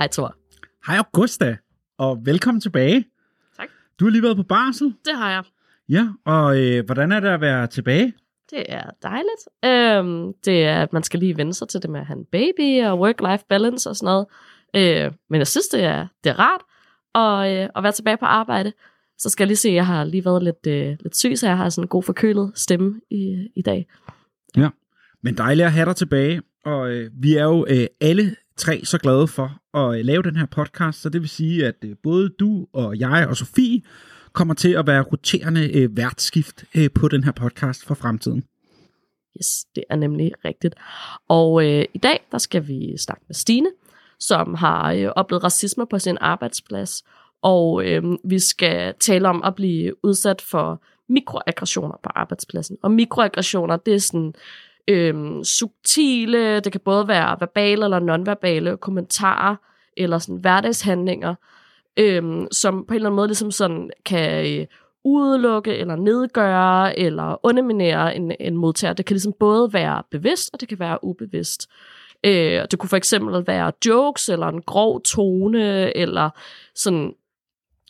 Hej Thor. Hej Augusta, og velkommen tilbage. Tak. Du har lige været på barsel. Det har jeg. Ja, og hvordan er det at være tilbage? Det er dejligt. Det er, at man skal lige vende sig til det med at have en baby og work-life balance og sådan noget. Men jeg synes, det er rart at være tilbage på arbejde. Så skal jeg lige se, at jeg har lige været lidt syg, så jeg har sådan en god forkølet stemme i dag. Ja, men dejligt at have dig tilbage. Og vi er jo alle tre så glade for at lave den her podcast, så det vil sige, at både du og jeg og Sofie kommer til at være roterende værtsskift på den her podcast for fremtiden. Yes, det er nemlig rigtigt. Og i dag, der skal vi snakke med Stine, som har oplevet racisme på sin arbejdsplads, og vi skal tale om at blive udsat for mikroaggressioner på arbejdspladsen. Og mikroaggressioner, det er sådan subtile, det kan både være verbale eller nonverbale kommentarer, eller sådan hverdagshandlinger, som på en eller anden måde ligesom sådan kan udelukke, eller nedgøre, eller underminere en modtager. Det kan ligesom både være bevidst, og det kan være ubevidst. Det kunne for eksempel være jokes, eller en grov tone, eller sådan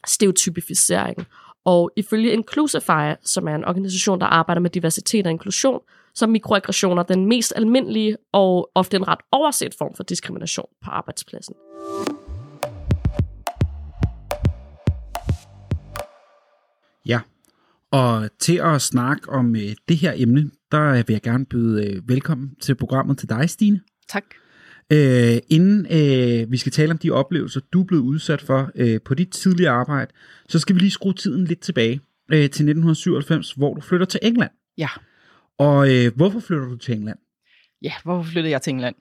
stereotypificering. Og ifølge Inclusify, som er en organisation, der arbejder med diversitet og inklusion, så er mikroaggressioner den mest almindelige og ofte en ret overset form for diskrimination på arbejdspladsen. Ja, og til at snakke om det her emne, der vil jeg gerne byde velkommen til programmet til dig, Stine. Tak. Inden vi skal tale om de oplevelser, du blev udsat for på dit tidligere arbejde, så skal vi lige skrue tiden lidt tilbage til 1997, hvor du flytter til England. Ja. Og hvorfor flytter du til England? Ja, hvorfor flyttede jeg til England?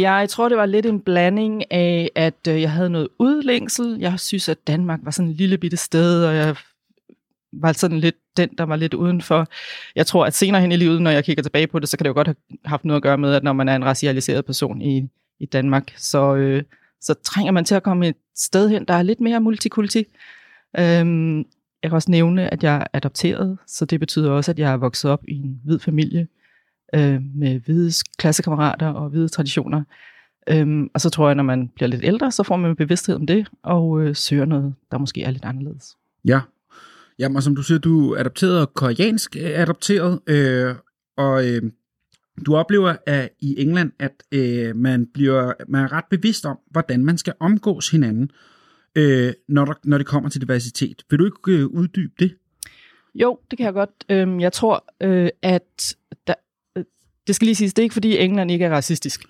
Jeg tror, det var lidt en blanding af, at jeg havde noget udlængsel. Jeg synes, at Danmark var sådan en lille bitte sted, og jeg var sådan lidt den, der var lidt udenfor. Jeg tror, at senere hen i livet, når jeg kigger tilbage på det, så kan det jo godt have haft noget at gøre med, at når man er en racialiseret person i Danmark, så trænger man til at komme et sted hen, der er lidt mere multikulti. Jeg kan også nævne, at jeg er adopteret, så det betyder også, at jeg er vokset op i en hvid familie med hvide klassekammerater og hvide traditioner. Og så tror jeg, at når man bliver lidt ældre, så får man bevidsthed om det og søger noget, der måske er lidt anderledes. Ja. Jamen, og som du siger, du er adopteret og koreansk adopteret, og du oplever at i England, at man er ret bevidst om, hvordan man skal omgås hinanden, når det kommer til diversitet. Vil du ikke uddybe det? Jo, det kan jeg godt. Jeg tror, at det skal lige siges, det er ikke fordi England ikke er racistisk.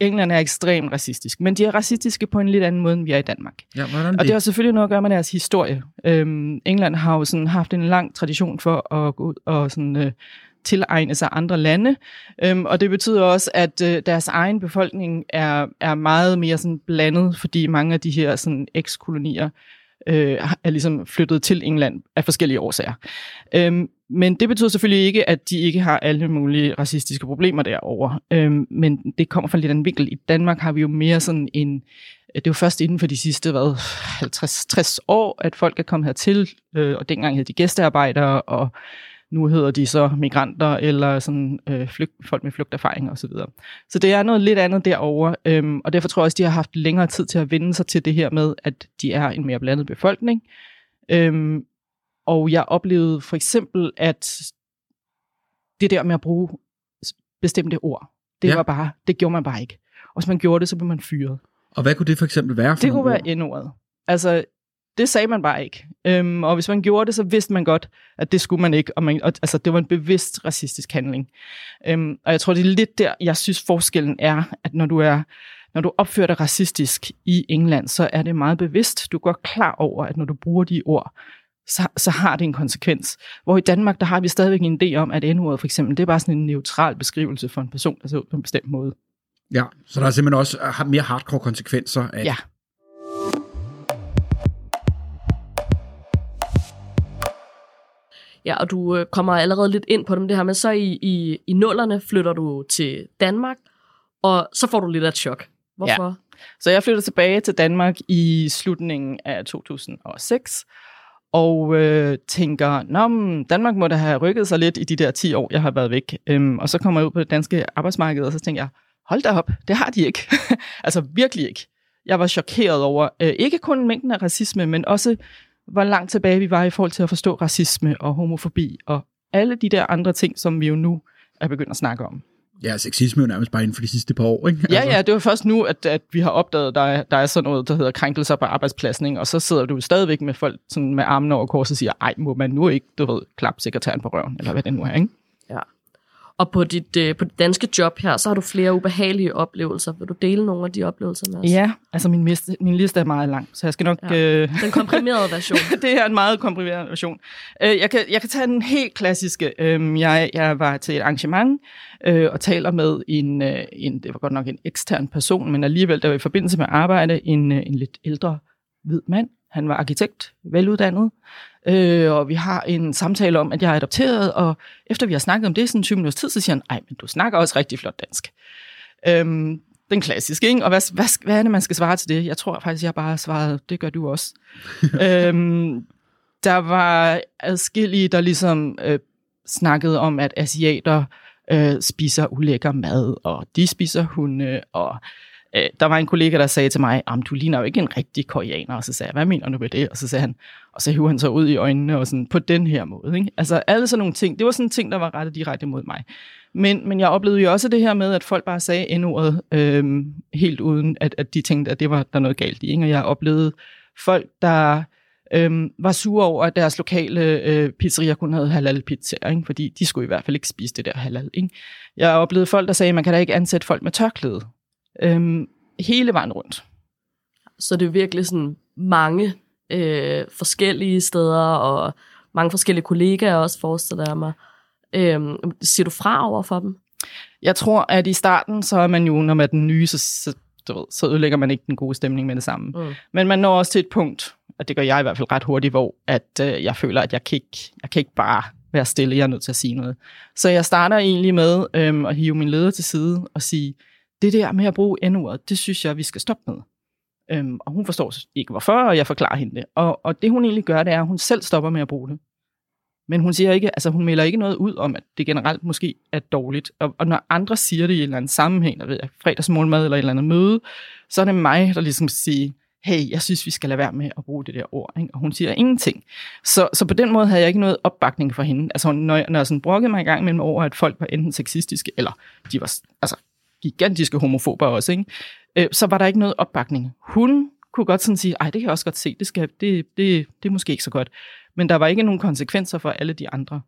England er ekstremt racistisk, men de er racistiske på en lidt anden måde, end vi er i Danmark. Ja, hvordan det? Og det har selvfølgelig noget at gøre med deres historie. England har jo sådan haft en lang tradition for at gå ud og sådan, tilegne sig andre lande, og det betyder også, at deres egen befolkning er meget mere sådan blandet, fordi mange af de her sådan ekskolonier er ligesom flyttet til England af forskellige årsager. Men det betyder selvfølgelig ikke, at de ikke har alle mulige racistiske problemer derovre. Men det kommer fra lidt anden vinkel. I Danmark har vi jo mere sådan en... Det er jo først inden for de sidste 50-60 år, at folk er kommet hertil, og dengang hed de gæstearbejdere, og nu hedder de så migranter, eller sådan, folk med flugterfaring osv. Så det er noget lidt andet derovre, og derfor tror jeg også, de har haft længere tid til at vende sig til det her med, at de er en mere blandet befolkning. Og jeg oplevede for eksempel, at det der med at bruge bestemte ord, det var bare, det gjorde man bare ikke. Og hvis man gjorde det, så blev man fyret. Og hvad kunne det for eksempel være? Det kunne være N-ordet. Altså, det sagde man bare ikke. Og hvis man gjorde det, så vidste man godt, at det skulle man ikke. Altså, det var en bevidst racistisk handling. Og jeg tror, det er lidt der, jeg synes forskellen er, at når du opfører dig racistisk i England, så er det meget bevidst. Du er godt klar over, at når du bruger de ord, så har det en konsekvens. Hvor i Danmark, der har vi stadigvæk en idé om, at N-ordet for eksempel, det er bare sådan en neutral beskrivelse for en person, der ser ud på en bestemt måde. Ja, så der er simpelthen også mere hardcore konsekvenser af... Ja. Ja, og du kommer allerede lidt ind på dem det her, men så i nullerne flytter du til Danmark, og så får du lidt af et chok. Hvorfor? Ja. Så jeg flytter tilbage til Danmark i slutningen af 2006, og tænker, Danmark må da have rykket sig lidt i de der 10 år, jeg har været væk. Og så kommer jeg ud på det danske arbejdsmarked, og så tænker jeg, hold da op, det har de ikke. Altså virkelig ikke. jeg var chokeret over ikke kun mængden af racisme, men også hvor langt tilbage vi var i forhold til at forstå racisme og homofobi og alle de der andre ting, som vi jo nu er begyndt at snakke om. Ja, sexisme er jo nærmest bare inden for de sidste par år, ikke? Altså. Ja, det var først nu, at vi har opdaget, der er sådan noget, der hedder krænkelser på arbejdspladsen, ikke? Og så sidder du stadigvæk med folk sådan med armene over kors og siger, ej, må man nu ikke, du ved, klap sekretæren på røven, eller hvad det nu er, ikke? Ja. Og på dit danske job her, så har du flere ubehagelige oplevelser. Vil du dele nogle af de oplevelser med os? Ja, altså min liste er meget lang, så jeg skal nok... Ja. Den komprimerede version. Det er en meget komprimeret version. Jeg kan tage den helt klassiske. Jeg var til et arrangement og taler med en... Det var godt nok en ekstern person, men alligevel, der var i forbindelse med arbejde, en lidt ældre hvid mand. Han var arkitekt, veluddannet. Og vi har en samtale om, at jeg er adopteret, og efter vi har snakket om det sådan 20 minutters tid, så siger han, ej, men du snakker også rigtig flot dansk. Den klassiske, ikke? Og hvad er det, man skal svare til det? Jeg tror faktisk, jeg bare svarede, det gør du også. Der var adskillige, der ligesom snakkede om, at asiater spiser ulækker mad, og de spiser hunde, og... Der var en kollega, der sagde til mig, du ligner jo ikke en rigtig koreaner. Og så sagde jeg, hvad mener du med det? Og så sagde han, og så hiver han så ud i øjnene og sådan, på den her måde. Ikke? Altså alle sådan nogle ting. Det var sådan ting, der var rettet direkte mod mig. Men jeg oplevede jo også det her med, at folk bare sagde N-ordet helt uden, at de tænkte, at det var der noget galt i. Ikke? Og jeg oplevede folk, der var sure over, at deres lokale pizzerier kun havde halal-pizzaer, ikke? Fordi de skulle i hvert fald ikke spise det der halal. Ikke? Jeg oplevede folk, der sagde, at man kan da ikke ansætte folk med tørklæde. Hele vejen rundt. Så det er virkelig sådan mange forskellige steder og mange forskellige kollegaer også, forestiller jeg mig. Siger du fra over for dem? Jeg tror, at i starten, så er man jo, når man er den nye, så ødelægger man ikke den gode stemning med det samme. Mm. Men man når også til et punkt, og det gør jeg i hvert fald ret hurtigt, hvor at, jeg føler, at jeg kan ikke bare være stille, jeg er nødt til at sige noget. Så jeg starter egentlig med at hive min leder til side og sige, det der med at bruge N-ordet, det synes jeg, vi skal stoppe med. Og hun forstår ikke hvorfor, og jeg forklarer hende det. Og det hun egentlig gør, det er, at hun selv stopper med at bruge det. Men hun siger ikke, altså hun melder ikke noget ud om, at det generelt måske er dårligt. Og når andre siger det i en eller anden sammenhæng, der ved jeg, fredagsmålmad eller et eller andet møde, så er det mig, der ligesom siger, hey, jeg synes, vi skal lade være med at bruge det der ord. Ikke? Og hun siger ingenting. Så på den måde havde jeg ikke noget opbakning for hende. Altså når jeg sådan brokkede mig i gang mellem over, at folk var enten sexistiske, eller de var altså gigantiske homofober også, ikke? Så var der ikke noget opbakning. Hun kunne godt sådan sige, ej, det kan jeg også godt se, det er måske ikke så godt. Men der var ikke nogen konsekvenser for alle de andre.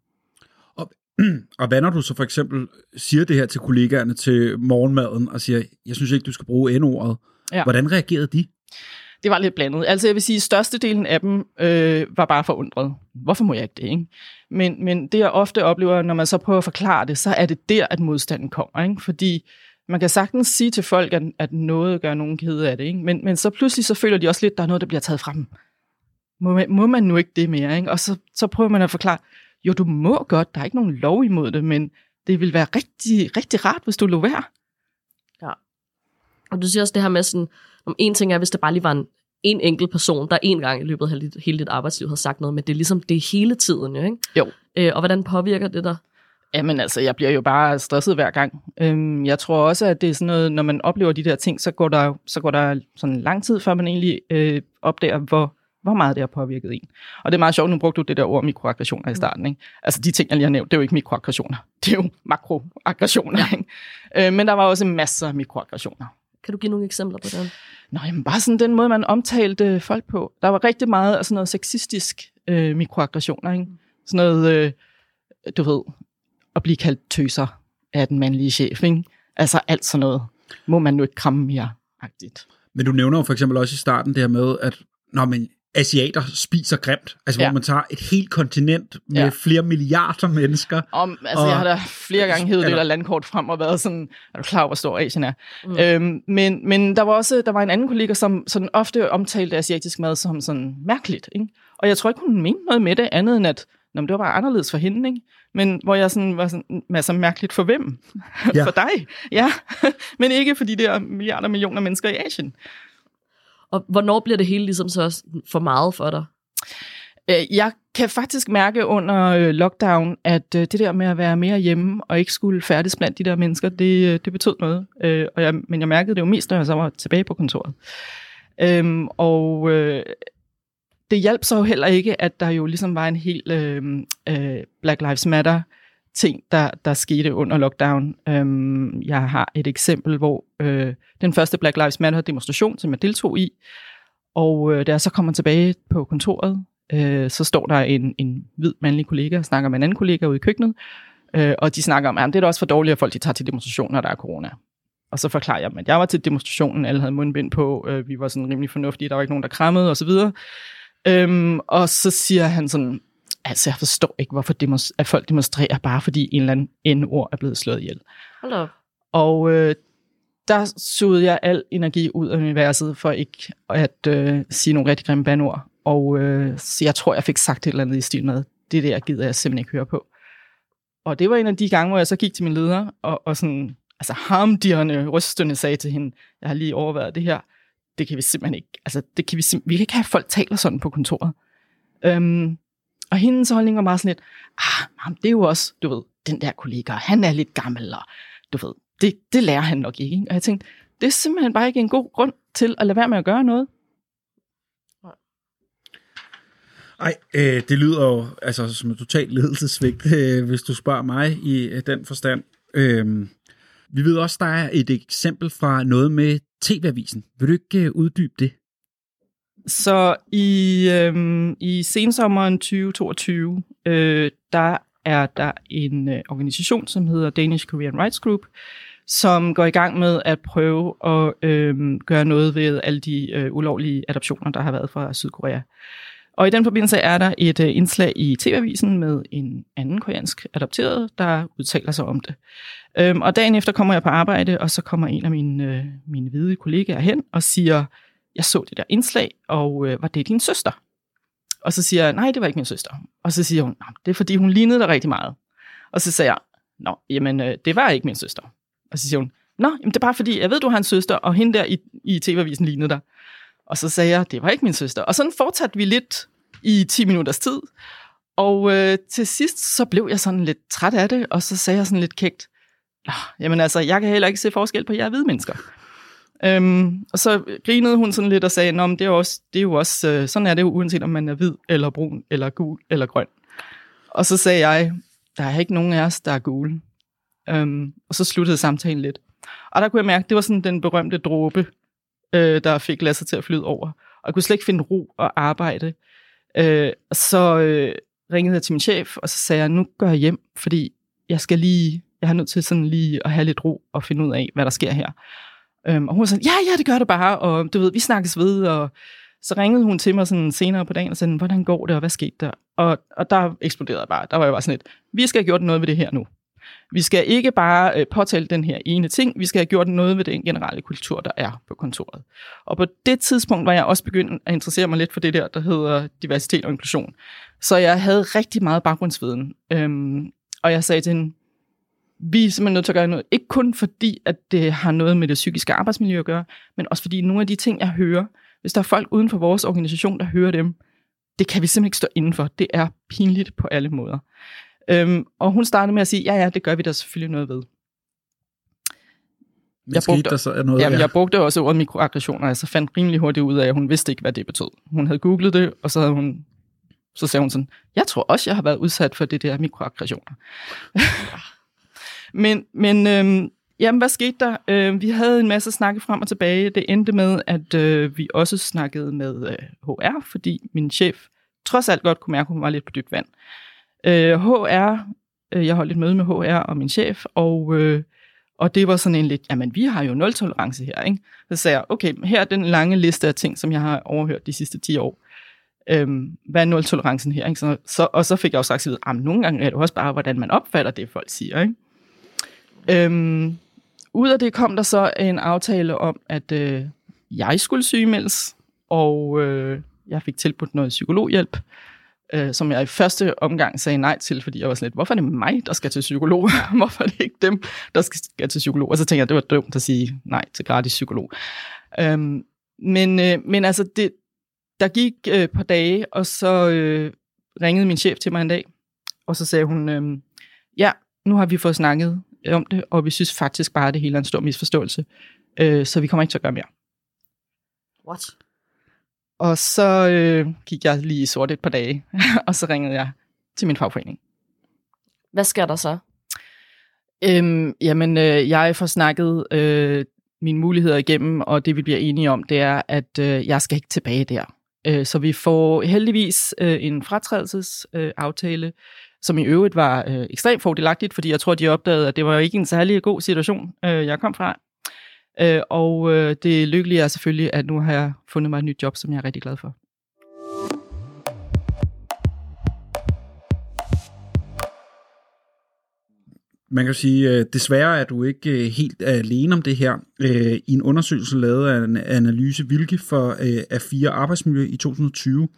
Og hvad når du så for eksempel siger det her til kollegaerne til morgenmaden, og siger, jeg synes ikke, du skal bruge N-ordet. Ja. Hvordan reagerede de? Det var lidt blandet. Altså jeg vil sige, at størstedelen af dem var bare forundret. Hvorfor må jeg ikke det, ikke? Men det jeg ofte oplever, når man så prøver at forklare det, så er det der, at modstanden kommer, ikke? Fordi man kan sagtens sige til folk, at noget gør nogen kede af det, ikke? Men så pludselig så føler de også lidt, at der er noget, der bliver taget fra dem. Må man nu ikke det mere? Ikke? Og så prøver man at forklare, jo, du må godt, der er ikke nogen lov imod det, men det vil være rigtig, rigtig rart, hvis du lå være. Ja. Og du siger også det her med sådan, om en ting er, hvis det bare lige var en enkelt person, der en gang i løbet af hele dit arbejdsliv havde sagt noget, men det er ligesom det hele tiden, jo, ikke? Jo. Og hvordan påvirker det dig? Jamen altså, jeg bliver jo bare stresset hver gang. Jeg tror også, at det er sådan noget, når man oplever de der ting, så går der sådan lang tid, før man egentlig opdager, hvor meget det har påvirket en. Og det er meget sjovt, nu brugte du det der ord mikroaggressioner i starten, ikke? Altså de ting, jeg lige har nævnt, det er jo ikke mikroaggressioner. Det er jo makroaggressioner, ikke? Men der var også masser af mikroaggressioner. Kan du give nogle eksempler på det? Nå, jamen bare sådan den måde, man omtalte folk på. Der var rigtig meget af sådan noget sexistisk mikroaggressioner, ikke? Sådan noget, du ved... at blive kaldt tøser af den mandlige chef, ikke? Altså alt sådan noget. Må man nu ikke kramme mere-agtigt. Men du nævner jo for eksempel også i starten det her med, at når man asiater spiser grimt, altså ja. Hvor man tager et helt kontinent med ja. Flere milliarder mennesker. Jeg har da flere gange hævet det der landkort frem og været sådan, er du klar over, hvor stor Asien er? Mm. Men der var en anden kollega, som sådan ofte omtalte asiatisk mad som sådan mærkeligt, ikke? Og jeg tror ikke, hun mente noget med det andet end at det var bare anderledes for hende, ikke? Men hvor jeg sådan var sådan, masser mærkeligt for hvem? Ja. For dig, ja. Men ikke for de der milliarder millioner mennesker i Asien. Og hvornår bliver det hele ligesom så for meget for dig? Jeg kan faktisk mærke under lockdown, at det der med at være mere hjemme og ikke skulle færdes blandt de der mennesker, det betød noget. Men jeg mærkede det jo mest, når jeg så var tilbage på kontoret. Det hjalp så heller ikke, at der jo ligesom var en helt Black Lives Matter ting, der skete under lockdown. Jeg har et eksempel, hvor den første Black Lives Matter demonstration, som jeg deltog i, og da jeg så kommer tilbage på kontoret, så står der en hvid mandlig kollega og snakker med en anden kollega ude i køkkenet, og de snakker om, at det er da også for dårligt, at folk de tager til demonstrationer, der er corona. Og så forklarer jeg dem, at jeg var til demonstrationen, alle havde mundbind på, vi var sådan rimelig fornuftige, der var ikke nogen, der krammede osv. Og så siger han sådan, altså jeg forstår ikke, hvorfor at folk demonstrerer, bare fordi en eller anden N-ord er blevet slået ihjel. Hello. Og der sugede jeg al energi ud af universet, for ikke at sige nogle rigtig grimme bandord. Og så jeg tror, jeg fik sagt et eller andet i stil med, det der gider jeg simpelthen ikke høre på. Og det var en af de gange, hvor jeg så gik til min leder, og sådan, altså harmdirrende, rystende sagde til hende, jeg har lige overvejet det her. Det kan vi simpelthen ikke. Altså, vi kan ikke have folk taler sådan på kontoret. Og hendes holdning var meget sådan lidt, det er jo også, du ved, den der kollega, han er lidt gammel, og du ved, det lærer han nok ikke. Og jeg tænkte, det er simpelthen bare ikke en god grund til at lade være med at gøre noget. Ej, det lyder jo altså som et totalt ledelsessvigt, hvis du spørger mig i den forstand. Vi ved også, der er et eksempel fra noget med TV-avisen. Vil du ikke uddybe det? Så i sensommeren 2022, der er der en organisation, som hedder Danish Korean Rights Group, som går i gang med at prøve at gøre noget ved alle de ulovlige adoptioner, der har været fra Sydkorea. Og i den forbindelse er der et indslag i TV-avisen med en anden koreansk adopteret, der udtaler sig om det. Og dagen efter kommer jeg på arbejde, og så kommer en af mine hvide kollegaer hen og siger, jeg så det der indslag, og var det din søster? Og så siger jeg, nej, det var ikke min søster. Og så siger hun, det er fordi hun lignede dig rigtig meget. Og så siger jeg, nå, jamen det var ikke min søster. Og så siger hun, nå, jamen, det er bare fordi, jeg ved, du har en søster, og hende der i TV-avisen lignede dig. Og så sagde jeg, det var ikke min søster. Og sådan fortsatte vi lidt i 10 minutters tid. Og til sidst, så blev jeg sådan lidt træt af det, og så sagde jeg sådan lidt kægt, jamen altså, jeg kan heller ikke se forskel på jer hvide mennesker. Og så grinede hun sådan lidt og sagde, nå, men det er jo også, sådan er det jo, uanset om man er hvid, eller brun, eller gul, eller grøn. Og så sagde jeg, der er ikke nogen af os, der er gule. Og så sluttede samtalen lidt. Og der kunne jeg mærke, det var sådan den berømte dråbe, der fik Lasse til at flyde over. Og jeg kunne slet ikke finde ro og arbejde. Så ringede jeg til min chef, og så sagde jeg, nu går jeg hjem, fordi jeg har nødt til sådan lige at have lidt ro og finde ud af, hvad der sker her. Og hun var sådan, ja, det gør det bare, og du ved, vi snakkes ved. Og så ringede hun til mig sådan senere på dagen og sagde, hvordan går det, og hvad skete der? Og der eksploderede jeg bare. Der var jeg bare sådan lidt, vi skal have gjort noget ved det her nu. Vi skal ikke bare påtale den her ene ting, vi skal have gjort noget ved den generelle kultur, der er på kontoret. Og på det tidspunkt var jeg også begyndt at interessere mig lidt for det der hedder diversitet og inklusion. Så jeg havde rigtig meget baggrundsviden. Og jeg sagde til hende, vi er simpelthen nødt til at gøre noget. Ikke kun fordi, at det har noget med det psykiske arbejdsmiljø at gøre, men også fordi nogle af de ting, jeg hører, hvis der er folk uden for vores organisation, der hører dem, det kan vi simpelthen ikke stå indenfor. Det er pinligt på alle måder. Og hun startede med at sige, ja, det gør vi da selvfølgelig noget ved. Jeg brugte også ordet mikroaggressioner, og så fandt rimelig hurtigt ud af, at hun vidste ikke, hvad det betød. Hun havde googlet det, og så sagde hun sådan, jeg tror også, jeg har været udsat for det der mikroaggressioner. Men jamen, hvad skete der? Vi havde en masse snakke frem og tilbage. Det endte med, at vi også snakkede med HR, fordi min chef trods alt godt kunne mærke, at hun var lidt på dybt vand. Jeg holdt et møde med HR og min chef, og det var sådan en lidt, jamen vi har jo nul-tolerance her, ikke? Så sagde jeg, okay, her er den lange liste af ting, som jeg har overhørt de sidste 10 år. Hvad er nul-tolerancen her? Ikke? Så fik jeg jo sagt, at nogle gange er det også bare, hvordan man opfatter det, folk siger, ikke? Ud af det kom der så en aftale om, at jeg skulle sygemeldes, og jeg fik tilbudt noget psykologhjælp, som jeg i første omgang sagde nej til, fordi jeg var sådan lidt, hvorfor er det mig, der skal til psykolog? Hvorfor er det ikke dem, der skal til psykolog? Og så tænkte jeg, det var dumt at sige nej til gratis psykolog. Men altså, der gik et par dage, og så ringede min chef til mig en dag, og så sagde hun, ja, nu har vi fået snakket om det, og vi synes faktisk bare, det hele er en stor misforståelse, så vi kommer ikke til at gøre mere. What? Og så gik jeg lige i sort et par dage, og så ringede jeg til min fagforening. Hvad sker der så? Jeg får snakket mine muligheder igennem, og det vi bliver enige om, det er, at jeg skal ikke tilbage der. Så vi får heldigvis en fratrædelsesaftale, som i øvrigt var ekstremt fordelagtigt, fordi jeg tror, de opdagede, at det var jo ikke en særlig god situation, jeg kom fra. Og det lykkelige er selvfølgelig, at nu har jeg fundet mig et nyt job, som jeg er rigtig glad for. Man kan sige, desværre er du ikke helt alene om det her. I en undersøgelse lavet af en analyse, hvilke for A4 arbejdsmiljø i 2020,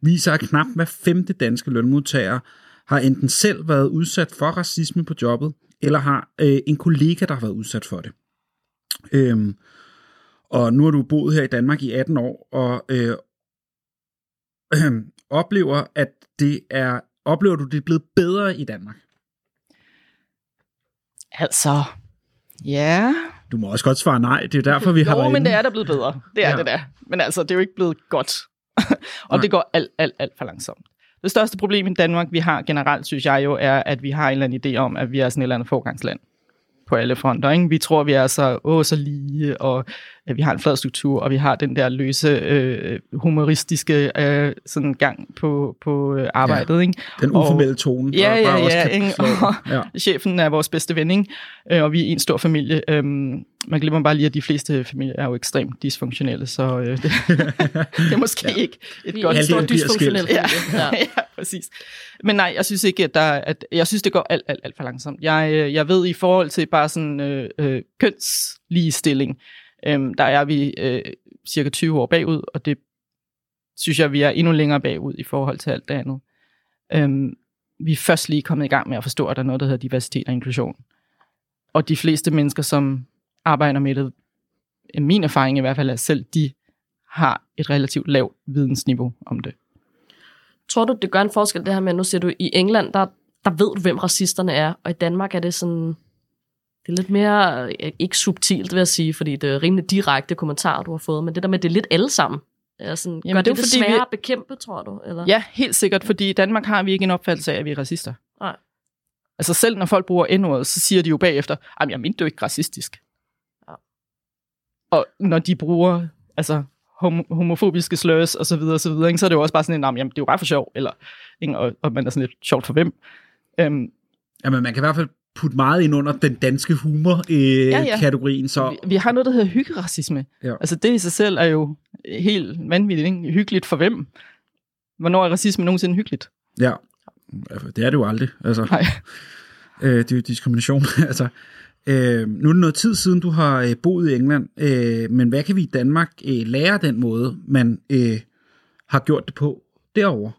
viser, at knap hver 5. danske lønmodtagere har enten selv været udsat for racisme på jobbet, eller har en kollega, der har været udsat for det. Og nu har du boet her i Danmark i 18 år, og oplever, at det er blevet bedre i Danmark? Altså, ja. Du må også godt svare nej, det er derfor, vi har været inde. Men det er der blevet bedre. Det er det der. Men altså, det er jo ikke blevet godt. Og nej. Det går alt for langsomt. Det største problem i Danmark, vi har generelt, synes jeg jo, er, at vi har en eller anden idé om, at vi er sådan et eller andet forgangsland på alle fronter, ikke? Vi tror, vi er så lige, og at vi har en flad struktur, og vi har den der løse, humoristiske sådan gang på arbejdet. Ja, ikke? Den uformelle tone. Og chefen er vores bedste ven, ikke? Og vi er en stor familie. Man glemmer bare lige, at de fleste familier er jo ekstremt dysfunktionelle, så det er måske ikke et godt stort dysfunktionelt. Ja, præcis. Men nej, jeg synes ikke, at jeg synes, det går alt for langsomt. Jeg ved i forhold til bare sådan kønsligestilling, der er vi cirka 20 år bagud, og det synes jeg, vi er endnu længere bagud i forhold til alt det andet. Vi er først lige kommet i gang med at forstå, at der er noget, der hedder diversitet og inklusion. Og de fleste mennesker, som arbejder med det, min erfaring i hvert fald er selv, de har et relativt lavt vidensniveau om det. Tror du, det gør en forskel, det her med, nu siger du, i England, der ved du, hvem racisterne er, og i Danmark er det sådan... Det er lidt mere, ikke subtilt vil jeg sige, fordi det er rimelig direkte kommentarer, du har fået, men det der med, det er lidt alle sammen. Sådan, jamen, gør det sværere at bekæmpe, tror du? Eller? Ja, helt sikkert, fordi i Danmark har vi ikke en opfattelse af, at vi er racister. Nej. Altså selv når folk bruger N-ordet, så siger de jo bagefter, jeg mente jo ikke racistisk. Ja. Og når de bruger homofobiske slurs og så videre, ikke, så er det jo også bare sådan en, det er jo bare for sjov, eller, ikke, og man er sådan lidt sjovt for hvem. Jamen man kan i hvert fald putte meget ind under den danske humor-kategorien. Så vi har noget, der hedder hyggeracisme. Ja. Altså det i sig selv er jo helt vanvittigt. Ikke? Hyggeligt for hvem? Hvornår er racisme nogensinde hyggeligt? Ja, det er det jo aldrig. Altså. Nej. Det er jo diskrimination. Nu er det noget tid siden, du har boet i England, men hvad kan vi i Danmark lære den måde, man har gjort det på derovre?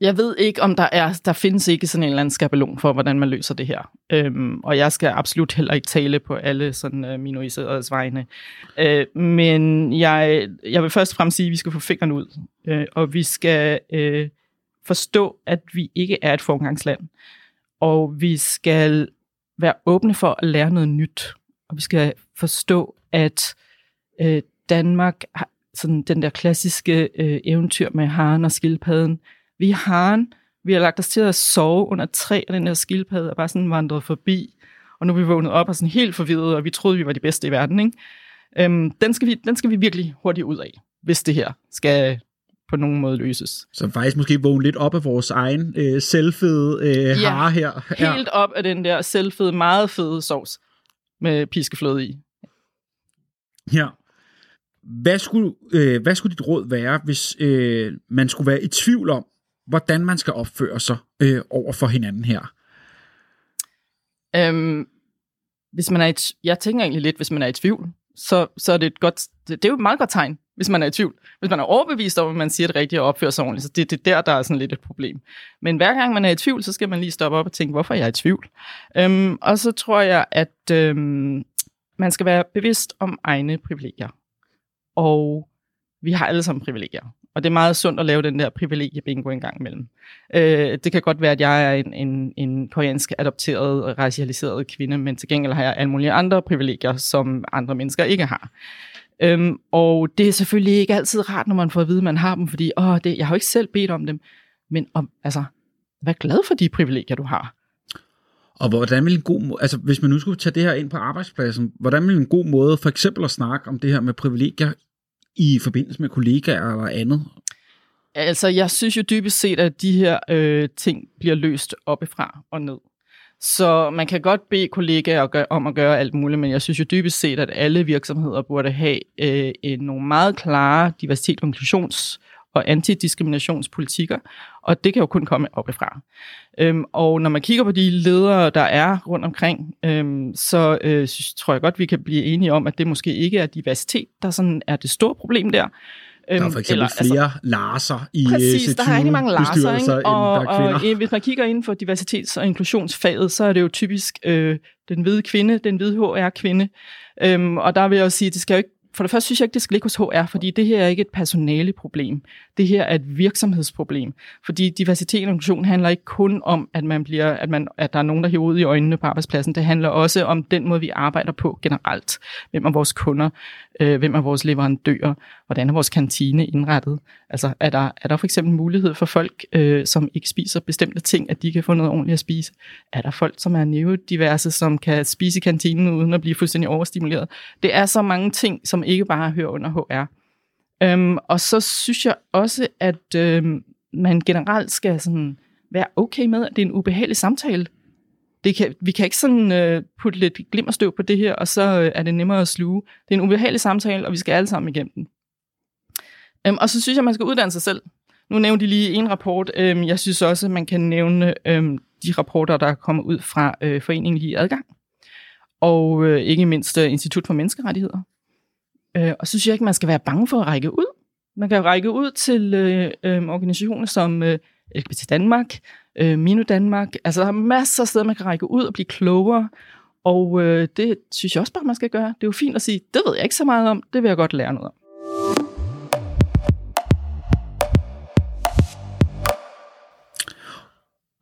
Jeg ved ikke, om der findes ikke sådan en eller anden skabelon for, hvordan man løser det her. Og jeg skal absolut heller ikke tale på alle sådan minoriseredes vegne. Men jeg vil først og fremmest sige, at vi skal få fingrene ud. Og vi skal forstå, at vi ikke er et forgangsland. Og vi skal være åbne for at lære noget nyt. Og vi skal forstå, at Danmark har sådan den der klassiske eventyr med haren og skildpadden. Vi er haren, vi har lagt os til at sove under træ, og den der skildpadde er bare sådan vandret forbi, og nu er vi vågnet op og sådan helt forvirret, og vi troede, vi var de bedste i verden. Ikke? Den skal vi virkelig hurtigt ud af, hvis det her skal på nogen måde løses. Så faktisk måske vågne lidt op af vores egen selvfede hare her. Helt op af den der selvfede, meget fede sovs med piskefløde i. Ja. Hvad skulle dit råd være, hvis man skulle være i tvivl om, hvordan man skal opføre sig over for hinanden her? Jeg tænker egentlig lidt, hvis man er i tvivl, så er det et godt... Det er jo et meget godt tegn, hvis man er i tvivl. Hvis man er overbevist om, at man siger det rigtige og opfører sig ordentligt, så det er der er sådan lidt et problem. Men hver gang man er i tvivl, så skal man lige stoppe op og tænke, hvorfor er jeg i tvivl? Og så tror jeg, at man skal være bevidst om egne privilegier. Og vi har alle sammen privilegier. Og det er meget sundt at lave den der privilegiebingo en gang imellem. Det kan godt være, at jeg er en koreansk adopteret og racialiseret kvinde, men til gengæld har jeg alle mulige andre privilegier, som andre mennesker ikke har. Og det er selvfølgelig ikke altid rart, når man får at vide, at man har dem, fordi jeg har jo ikke selv bedt om dem. Men vær glad for de privilegier, du har. Og hvordan vil en god, hvis man nu skulle tage det her ind på arbejdspladsen, hvordan vil en god måde for eksempel at snakke om det her med privilegier i forbindelse med kollegaer eller andet? Altså, jeg synes jo dybest set, at de her ting bliver løst oppefra og ned. Så man kan godt bede kollegaer om at gøre alt muligt, men jeg synes jo dybest set, at alle virksomheder burde have nogle meget klare diversitet-, inklusions- og antidiskriminationspolitikker, og det kan jo kun komme oppefra. Og når man kigger på de ledere, der er rundt omkring, tror jeg godt, vi kan blive enige om, at det måske ikke er diversitet, der sådan er det store problem der. Der er for eksempel flere larser i bestyrelser, der er rigtig mange larser, ikke? Og hvis man kigger inden for diversitets- og inklusionsfaget, så er det jo typisk den hvide kvinde, den hvide HR-kvinde. Og der vil jeg også sige, at det skal jo ikke, for det første synes jeg ikke, det skal ligge hos HR, fordi det her er ikke et personaleproblem. Det her er et virksomhedsproblem. Fordi diversitet og inklusion handler ikke kun om, at der er nogen, der hiver ud i øjnene på arbejdspladsen. Det handler også om den måde, vi arbejder på generelt. Hvem er vores kunder? Hvem er vores leverandører? Hvordan er vores kantine indrettet? Altså, er der for eksempel mulighed for folk, som ikke spiser bestemte ting, at de kan få noget ordentligt at spise? Er der folk, som er neurodiverse, som kan spise i kantinen uden at blive fuldstændig overstimuleret? Det er så mange ting, som ikke bare hører under HR. Og så synes jeg også, at man generelt skal sådan være okay med, at det er en ubehagelig samtale. Vi kan ikke sådan putte lidt glimmerstøv på det her, og så er det nemmere at sluge. Det er en ubehagelig samtale, og vi skal alle sammen igennem den. Og så synes jeg, man skal uddanne sig selv. Nu nævnte de lige en rapport. Jeg synes også, at man kan nævne de rapporter, der kommer ud fra foreningen Lige Adgang. Og ikke mindst Institut for Menneskerettigheder. Og så synes jeg ikke, man skal være bange for at række ud. Man kan række ud til organisationer som LGBT Danmark, Mino Danmark. Altså, der er masser af steder, man kan række ud og blive klogere. Og det synes jeg også bare, man skal gøre. Det er jo fint at sige, det ved jeg ikke så meget om, det vil jeg godt lære noget om.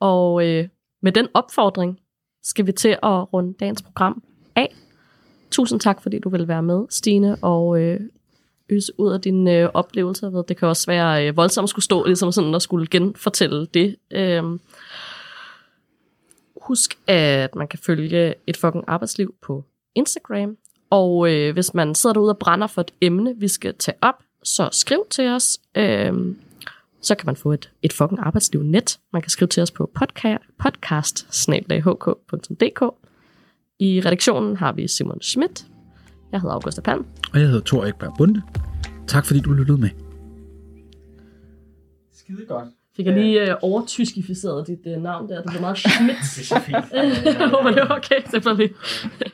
Og med den opfordring skal vi til at runde dagens program af. Tusind tak, fordi du ville være med, Stine, og øse ud af dine oplevelser. Ved. Det kan også være voldsomt at skulle stå ligesom sådan, og skulle genfortælle det. Husk, at man kan følge Et Fucking Arbejdsliv på Instagram. Og hvis man sidder derude og brænder for et emne, vi skal tage op, så skriv til os. Så kan man få et Fucking Arbejdsliv net. Man kan skrive til os på podcast@hk.dk. I redaktionen har vi Simon Schmidt. Jeg hedder Augusta Palm. Og jeg hedder Thor Ekberg Bunde. Tak fordi du lyttede med. Skide godt. Fik jeg lige overtyskificeret dit navn der? Det blev meget Schmidt. Det er så fint. Håber det var okay, selvfølgelig.